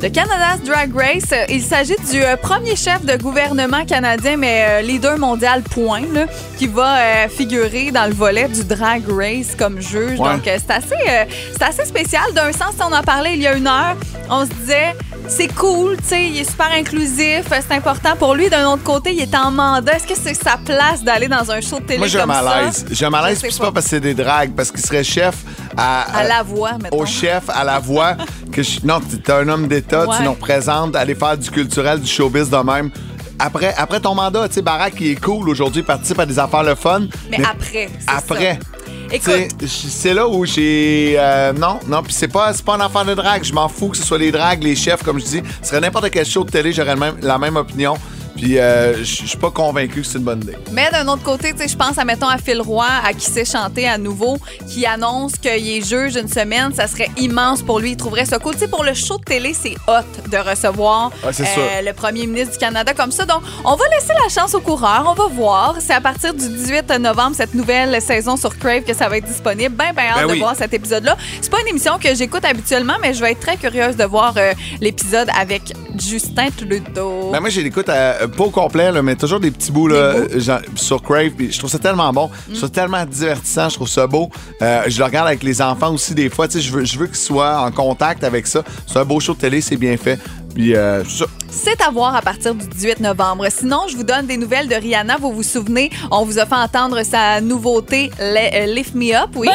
de Canada's Drag Race. Il s'agit du premier chef de gouvernement canadien, mais leader mondial point, là, qui va figurer dans le volet du Drag Race comme juge. Ouais. Donc, c'est assez, c'est assez spécial. D'un sens, on en parlait il y a une heure, on se disait... C'est cool, tu sais, il est super inclusif, c'est important pour lui. D'un autre côté, il est en mandat. Est-ce que c'est sa place d'aller dans un show de télé comme ça? Moi, j'ai un malaise. J'ai un malaise, puis c'est pas parce que c'est des dragues, parce qu'il serait chef à... À la voix, maintenant. Au chef, à la voix. que je, non, t'es un homme d'État, ouais. Tu nous représentes, aller faire du culturel, du showbiz de même. Après, après ton mandat, tu sais, Barack, il est cool aujourd'hui, il participe à des affaires le fun. Mais, mais après, c'est Après. Ça. Écoute, c'est là où j'ai... Euh, non, non, puis c'est pas, c'est pas un enfant de drague. Je m'en fous que ce soit les dragues, les chefs, comme je dis. Ce serait n'importe quel show de télé, j'aurais même, la même opinion. Puis euh, je suis pas convaincu que c'est une bonne idée. Mais d'un autre côté, tu sais, je pense à, mettons, à Phil Roy, à qui s'est chanté à nouveau, qui annonce qu'il est juge une semaine. Ça serait immense pour lui. Il trouverait ça cool. Tu sais, pour le show de télé, c'est hot de recevoir ah, euh, le premier ministre du Canada comme ça. Donc, on va laisser la chance aux coureurs. On va voir. C'est à partir du dix-huit novembre, cette nouvelle saison sur Crave, que ça va être disponible. Ben, ben, hâte ben de oui. voir cet épisode-là. C'est pas une émission que j'écoute habituellement, mais je vais être très curieuse de voir euh, l'épisode avec Justin Trudeau. Ben, moi, je l'écoute à... Pas au complet, là, mais toujours des petits bouts, là, genre, sur Crave. Je trouve ça tellement bon. Mm. Je trouve ça tellement divertissant. Je trouve ça beau. Euh, je le regarde avec les enfants aussi des fois. Tu sais, je veux, je veux qu'ils soient en contact avec ça. C'est un beau show de télé, c'est bien fait. Puis, euh, c'est ça. C'est à voir à partir du dix-huit novembre. Sinon, je vous donne des nouvelles de Rihanna. Vous vous souvenez, on vous a fait entendre sa nouveauté euh, Lift Me Up. Oui. Burning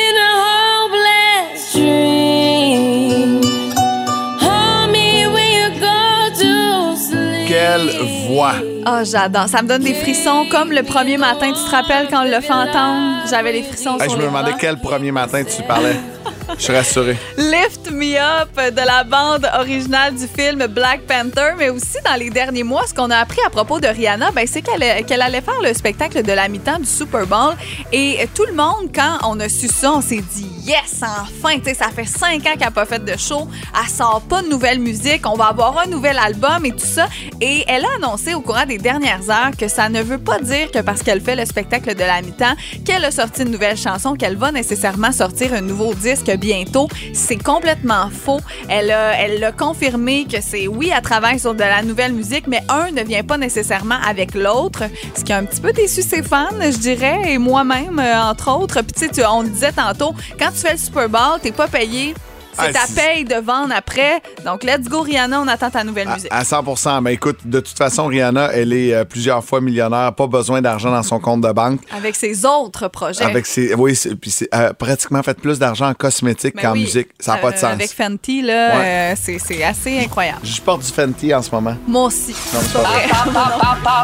in a hopeless dream. Quelle voix! Ah, oh, j'adore. Ça me donne des frissons, comme le premier matin. Tu te rappelles quand on l'a fait entendre? J'avais les frissons hey, sur Je me demandais bras. Quel premier matin tu parlais. Je suis rassurée. Lift Me Up de la bande originale du film Black Panther, mais aussi dans les derniers mois, ce qu'on a appris à propos de Rihanna, ben, c'est qu'elle, qu'elle allait faire le spectacle de la mi-temps du Super Bowl. Et tout le monde, quand on a su ça, on s'est dit « Yes, enfin! » Tu sais, ça fait cinq ans qu'elle n'a pas fait de show. Elle sort pas de nouvelle musique. On va avoir un nouvel album et tout ça. Et elle a annoncé au courant des dernières heures que ça ne veut pas dire que parce qu'elle fait le spectacle de la mi-temps, qu'elle a sorti une nouvelle chanson, qu'elle va nécessairement sortir un nouveau disque bientôt. C'est complètement faux. Elle a, elle a confirmé que c'est, oui, elle travaille sur de la nouvelle musique, mais un ne vient pas nécessairement avec l'autre, ce qui a un petit peu déçu ses fans, je dirais, et moi-même, entre autres. Puis, tu sais, on le disait tantôt, quand tu fais le Super Bowl, t'es pas payé. C'est ah, ta c'est... paye de vendre après. Donc, let's go, Rihanna, on attend ta nouvelle musique. À, à cent pour cent. Mais écoute, de toute façon, Rihanna, elle est euh, plusieurs fois millionnaire, pas besoin d'argent dans son compte de banque. Avec ses autres projets. Avec ses, oui, c'est, puis c'est euh, pratiquement fait plus d'argent en cosmétiques mais qu'en oui, musique. Ça n'a euh, pas de sens. Avec Fenty, là, ouais. euh, c'est, c'est assez incroyable. Je porte du Fenty en ce moment. Moi aussi. Non, c'est pas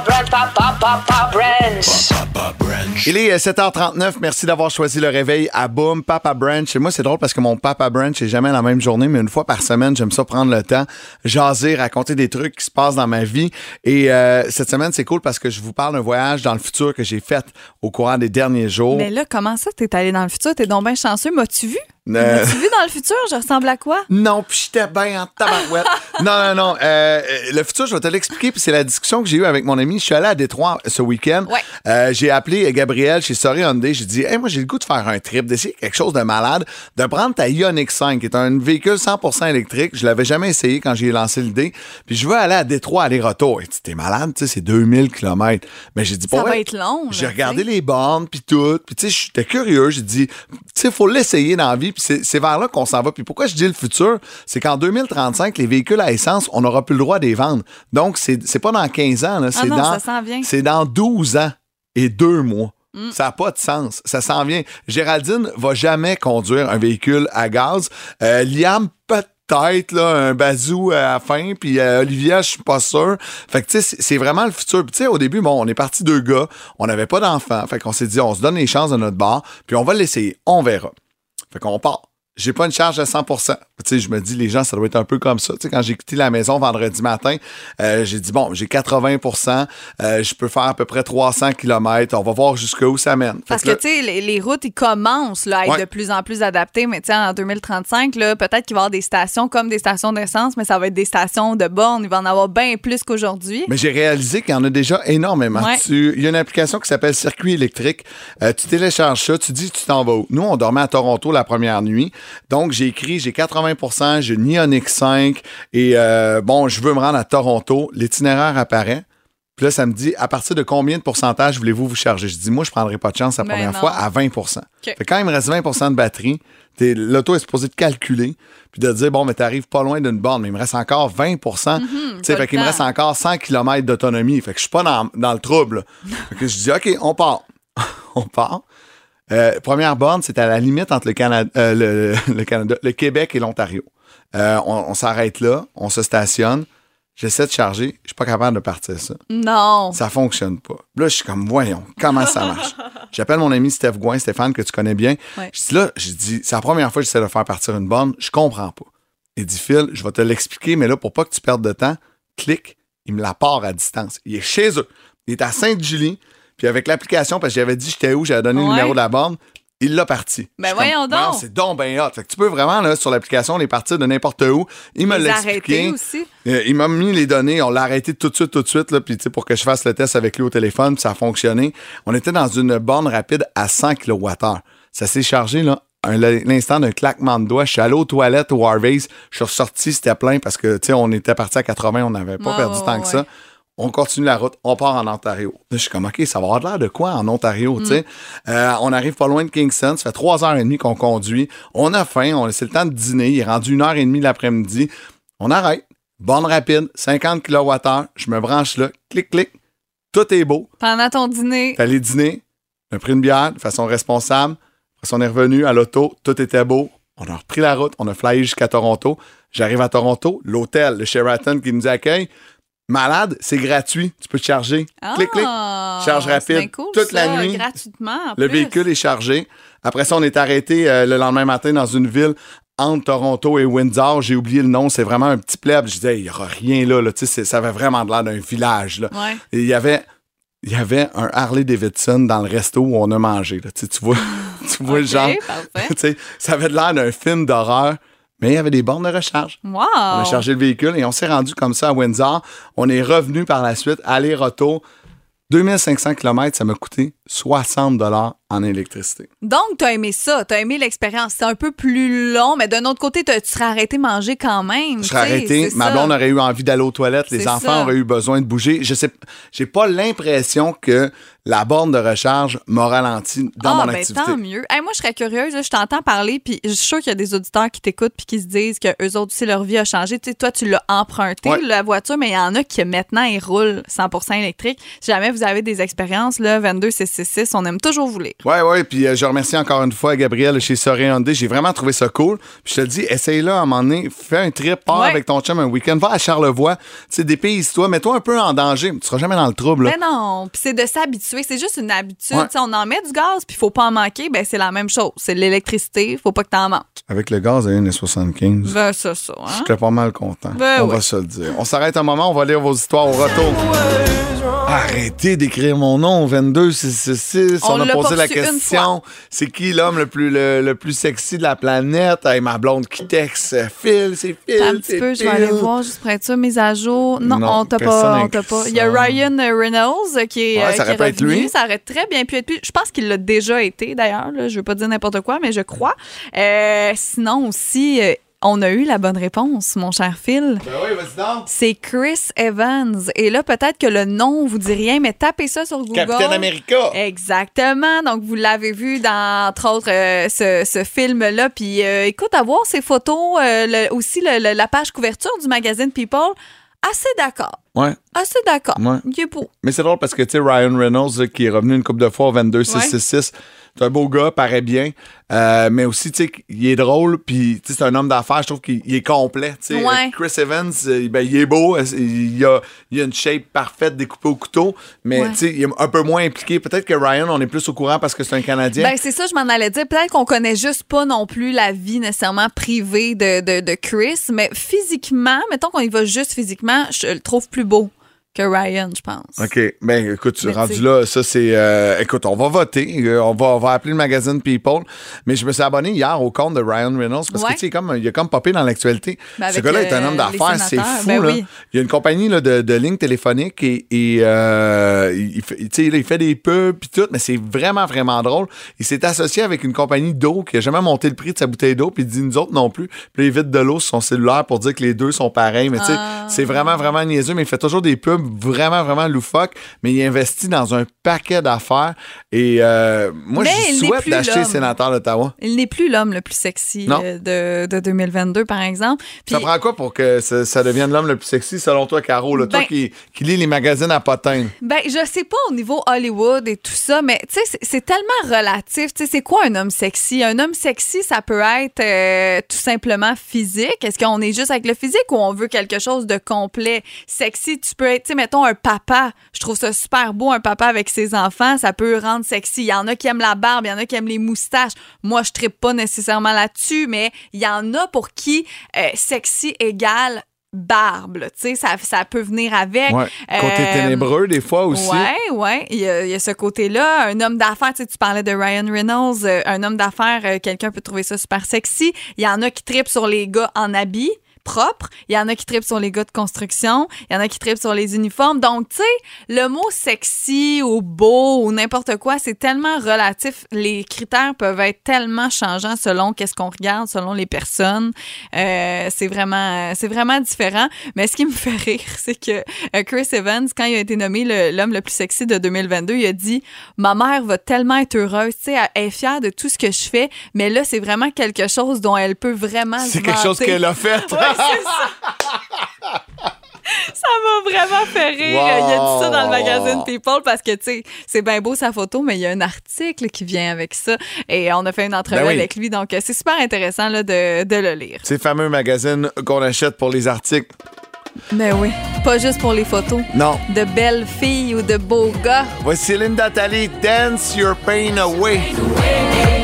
vrai. Il est sept heures trente-neuf. Merci d'avoir choisi le réveil à Boom, Papa Branch. Et moi, c'est drôle parce que mon Papa Branch est jamais la même journée, mais une fois par semaine, j'aime ça prendre le temps, jaser, raconter des trucs qui se passent dans ma vie. Et euh, cette semaine, c'est cool parce que je vous parle d'un voyage dans le futur que j'ai fait au courant des derniers jours. Mais là, comment ça, t'es allé dans le futur? T'es donc bien chanceux. M'as-tu vu? Euh... M'as-tu vu dans le futur? Je ressemble à quoi? Non, puis j'étais bien en tabarouette. non, non, non. Euh, le futur, je vais te l'expliquer, puis c'est la discussion que j'ai eue avec mon ami. Je suis allé à Détroit ce week-end. Ouais. Euh, j'ai appelé Gabriel chez Soréon D. J'ai dit, hey, moi, j'ai le goût de faire un trip, d'essayer quelque chose de malade, de prendre ta IONIQ cinq, qui est un véhicule cent pour cent électrique. Je l'avais jamais essayé quand j'ai lancé l'idée. Puis je veux aller à Détroit aller-retour. Et tu t'es malade, tu sais, c'est deux mille kilomètres. Mais j'ai dit, ça va être long. J'ai regardé les bornes, puis tout. Puis tu sais, j'étais curieux. J'ai dit, tu sais, faut l'essayer dans la vie. Puis c'est, c'est vers là qu'on s'en va. Puis pourquoi je dis le futur, c'est qu'en deux mille trente-cinq, les véhicules à essence, on n'aura plus le droit de les vendre. Donc, c'est, c'est pas dans quinze ans, là, c'est, ah non, dans, ça s'en vient. C'est dans douze ans et deux mois. Mm. Ça n'a pas de sens. Ça s'en vient. Géraldine va jamais conduire un véhicule à gaz. Euh, Liam, peut-être. Tête, là, un bazou à la fin, puis euh, Olivia, je suis pas sûr. Fait que, tu sais, c'est, c'est vraiment le futur. Puis, tu sais, au début, bon, on est parti deux gars, on n'avait pas d'enfants. Fait qu'on s'est dit, on se donne les chances de notre bar, puis on va l'essayer, on verra. Fait qu'on part. j'ai pas une charge à cent pour cent. Tu sais, je me dis, les gens, ça doit être un peu comme ça. Tu sais, quand j'ai quitté la maison vendredi matin, euh, j'ai dit, bon, j'ai quatre-vingts pour cent, euh, je peux faire à peu près trois cents kilomètres, on va voir jusqu'où ça mène. Parce fait que, que tu sais, les, les routes, ils commencent là, à être ouais. de plus en plus adaptées, mais tu sais, en deux mille trente-cinq, là, peut-être qu'il va y avoir des stations comme des stations d'essence, mais ça va être des stations de bornes, il va en avoir bien plus qu'aujourd'hui. Mais j'ai réalisé qu'il y en a déjà énormément. Ouais. Tu, il y a une application qui s'appelle Circuit électrique, euh, tu télécharges ça, tu dis, tu t'en vas où? Nous, on dormait à Toronto la première nuit, donc j'ai écrit, j'ai quatre-vingts pour cent, j'ai une IONIQ cinq et euh, bon, je veux me rendre à Toronto. L'itinéraire apparaît. Puis là, ça me dit, à partir de combien de pourcentage voulez-vous vous charger? Je dis, moi, je ne prendrai pas de chance la Mais première non. fois à vingt pour cent. Okay. Fait quand il me reste vingt pour cent de batterie, t'es, l'auto est supposée de calculer puis de dire, bon, mais t'arrives pas loin d'une borne, mais il me reste encore vingt pour cent. Mm-hmm, fait qu'il temps. me reste encore cent kilomètres d'autonomie. Fait que je suis pas dans, dans le trouble. Fait que je dis, OK, on part. on part. Euh, première borne, c'est à la limite entre le Canada, euh, le, le Canada, le Québec et l'Ontario. Euh, on, on s'arrête là, on se stationne. J'essaie de charger, je suis pas capable de partir ça. Non. Ça fonctionne pas. Là, je suis comme, voyons, comment ça marche? J'appelle mon ami Steph Gouin, Stéphane, que tu connais bien. Ouais. Je dis là, je dis, c'est la première fois que j'essaie de faire partir une borne, je comprends pas. Il dit, Phil, je vais te l'expliquer, mais là, pour pas que tu perdes de temps, clique, il me la part à distance. Il est chez eux, il est à Sainte-Julie. Puis avec l'application, parce que j'avais dit j'étais où, j'avais donné ouais. le numéro de la borne, il l'a parti. Ben voyons comme, donc. C'est donc ben hot. Fait que tu peux vraiment, là, sur l'application, les partir de n'importe où. Il m'a l'expliqué. Euh, il m'a mis les données. On l'a arrêté tout de suite, tout de suite, là, puis tu sais, pour que je fasse le test avec lui au téléphone, puis ça a fonctionné. On était dans une borne rapide à cent kilowattheures. Ça s'est chargé, là. Un, l'instant d'un claquement de doigts, je suis allé aux toilettes au Harvey's, je suis ressorti, c'était plein parce que, tu sais, on était parti à quatre-vingts, on n'avait pas oh, perdu tant ouais. que ça. On continue la route, on part en Ontario. Là, je suis comme, OK, ça va avoir l'air de quoi en Ontario, mm. tu sais? Euh, on arrive pas loin de Kingston, ça fait trois heures et demie qu'on conduit. On a faim, on c'est le temps de dîner, il est rendu une heure et demie de l'après-midi. On arrête, borne rapide, cinquante kilowattheures, je me branche là, clic, clic, tout est beau. Pendant ton dîner. Fallait dîner, on a pris une bière de façon responsable. Après ça, on est revenu à l'auto, tout était beau. On a repris la route, on a flyé jusqu'à Toronto. J'arrive à Toronto, l'hôtel, le Sheraton qui nous accueille. Malade, c'est gratuit. Tu peux te charger. Ah, clic, clic. Charge rapide. Cool, toute ça, la nuit. Gratuitement. En le plus. Véhicule est chargé. Après ça, on est arrêté euh, le lendemain matin dans une ville entre Toronto et Windsor. J'ai oublié le nom. C'est vraiment un petit pleb. Je disais, il n'y aura rien là. là. Tu sais, ça avait vraiment l'air d'un village. Il ouais. y avait. Il y avait un Harley Davidson dans le resto où on a mangé. Là. Tu vois, tu vois okay, le genre. Parfait. Ça avait l'air d'un film d'horreur. Mais il y avait des bornes de recharge. Wow. On a chargé le véhicule et on s'est rendu comme ça à Windsor. On est revenu par la suite, aller-retour. deux mille cinq cents kilomètres, ça m'a coûté soixante dollars en électricité. Donc, t'as aimé ça, t'as aimé l'expérience. C'était un peu plus long, mais d'un autre côté, tu serais arrêté manger quand même. Je serais arrêté. Ma blonde aurait eu envie d'aller aux toilettes. Les enfants auraient eu besoin de bouger. Je sais, j'ai pas l'impression que la borne de recharge m'a ralenti dans mon activité. Ah, ben tant mieux. Hey, moi, je serais curieuse. Là, je t'entends parler, puis je suis sûre qu'il y a des auditeurs qui t'écoutent puis qui se disent qu'eux autres aussi, leur vie a changé. Tu sais, toi, tu l'as emprunté, ouais. la voiture, mais il y en a qui, maintenant, ils roulent cent pour cent électrique. Si jamais vous avez des expériences, là, vingt-deux six six six, on aime toujours vous lire. Oui, oui, puis euh, je remercie encore une fois Gabriel chez Soréon D. J'ai vraiment trouvé ça cool. Puis je te le dis, essaye-le à un moment donné. Fais un trip, pars ouais. avec ton chum un week-end. Va à Charlevoix, tu sais, dépayse-toi. Mets-toi un peu en danger. Tu seras jamais dans le trouble. Là. Mais non, puis c'est de s'habituer. C'est juste une habitude. Ouais. On en met du gaz, puis il ne faut pas en manquer. Ben, c'est la même chose. C'est de l'électricité, il ne faut pas que tu en manques. Avec le gaz à un virgule soixante-quinze. Ben, c'est ça. Hein? Je serais pas mal content. Ben, on oui. va se le dire. On s'arrête un moment, on va lire vos histoires au retour. Arrêtez d'écrire mon nom, vingt-deux six six six. On, on a posé la question, c'est qui l'homme le plus, le, le plus sexy de la planète? Hey, ma blonde qui texte, Phil, c'est Phil. Un petit peu, je vais aller voir juste près de ça, mes à jour. Non, non on t'a pas, on t'a pas. Il y a Ryan Reynolds qui est. Ouais, ça répète lui. Ça aurait très bien pu être lui. Je pense qu'il l'a déjà été, d'ailleurs. Là. Je veux pas dire n'importe quoi, mais je crois. Euh, sinon, aussi, euh, on a eu la bonne réponse, mon cher Phil. Ben oui, vas-y donc. C'est Chris Evans. Et là, peut-être que le nom vous dit rien, mais tapez ça sur Google. Captain America. Exactement. Donc, vous l'avez vu dans, entre autres, euh, ce, ce film-là. Puis, euh, écoute, à voir ces photos, euh, le, aussi le, le, la page couverture du magazine People. Assez d'accord. Ouais. Assez d'accord. Ouais. Il est beau. Mais c'est drôle parce que, tu sais, Ryan Reynolds, qui est revenu une couple de fois au vingt-deux six six six, ouais. c'est un beau gars, paraît bien, euh, mais aussi, tu sais, il est drôle, puis c'est un homme d'affaires, je trouve qu'il est complet, tu sais. Ouais. Chris Evans, ben, il est beau, il a, il a une shape parfaite découpée au couteau, mais ouais. tu sais, il est un peu moins impliqué. Peut-être que Ryan, on est plus au courant parce que c'est un Canadien. Ben, c'est ça, je m'en allais dire. Peut-être qu'on connaît juste pas non plus la vie nécessairement privée de, de, de Chris, mais physiquement, mettons qu'on y va juste physiquement, je le trouve plus beau que Ryan, je pense. OK. Ben, écoute, tu es rendu là, ça, c'est... Euh, écoute, on va voter. Euh, on, va, on va appeler le magazine People. Mais je me suis abonné hier au compte de Ryan Reynolds parce ouais. que, tu sais, comme, il a comme popé dans l'actualité. Ben, ce gars-là est un homme d'affaires. C'est fou, ben, là. Oui. Il y a une compagnie là, de, de lignes téléphoniques et, et euh, il, tu sais, il fait des pubs et tout, mais c'est vraiment, vraiment drôle. Il s'est associé avec une compagnie d'eau qui n'a jamais monté le prix de sa bouteille d'eau puis il dit, nous autres non plus. Puis il vide de l'eau sur son cellulaire pour dire que les deux sont pareils. Mais, tu sais, ah. c'est vraiment, vraiment niaiseux, mais il fait toujours des pubs vraiment, vraiment loufoque, mais il investit dans un paquet d'affaires. Et euh, moi, mais je souhaite d'acheter sénateur d'Ottawa. Il n'est plus l'homme le plus sexy de, de deux mille vingt-deux, par exemple. Puis, ça prend quoi pour que ça, ça devienne l'homme le plus sexy, selon toi, Caro? Là, ben, toi qui, qui lis les magazines à potins. Ben, je sais pas au niveau Hollywood et tout ça, mais tu sais, c'est, c'est tellement relatif. Tu sais, c'est quoi un homme sexy? Un homme sexy, ça peut être euh, tout simplement physique. Est-ce qu'on est juste avec le physique ou on veut quelque chose de complet? Sexy, tu peux être... Tu sais, mettons un papa, je trouve ça super beau, un papa avec ses enfants, ça peut rendre sexy. Il y en a qui aiment la barbe, il y en a qui aiment les moustaches. Moi, je trippe pas nécessairement là-dessus, mais il y en a pour qui euh, sexy égale barbe, tu sais, ça, ça peut venir avec. Ouais. Côté euh, ténébreux, des fois aussi. Oui, oui, il y, y a ce côté-là. Un homme d'affaires, tu sais, tu parlais de Ryan Reynolds, euh, un homme d'affaires, euh, quelqu'un peut trouver ça super sexy. Il y en a qui trippent sur les gars en habit propre. Il y en a qui trippent sur les gars de construction. Il y en a qui trippent sur les uniformes. Donc, tu sais, le mot sexy ou beau ou n'importe quoi, c'est tellement relatif. Les critères peuvent être tellement changeants selon qu'est-ce qu'on regarde, selon les personnes. Euh, c'est vraiment, c'est vraiment différent. Mais ce qui me fait rire, c'est que Chris Evans, quand il a été nommé le, l'homme le plus sexy de deux mille vingt-deux, il a dit « Ma mère va tellement être heureuse. Tu sais, elle est fière de tout ce que je fais. Mais là, c'est vraiment quelque chose dont elle peut vraiment se vanter. » C'est quelque chose qu'elle a fait. Ouais. C'est ça. Ça m'a vraiment fait rire. Wow. Il a dit ça dans le magazine People parce que, tu sais, c'est bien beau sa photo, mais il y a un article qui vient avec ça. Et on a fait une entrevue ben oui. avec lui. Donc, c'est super intéressant là, de, de le lire. Ces fameux magazines qu'on achète pour les articles. Mais oui, pas juste pour les photos. Non. De belles filles ou de beaux gars. Voici Linda Talley, Dance Your Pain Away. Dance your pain away.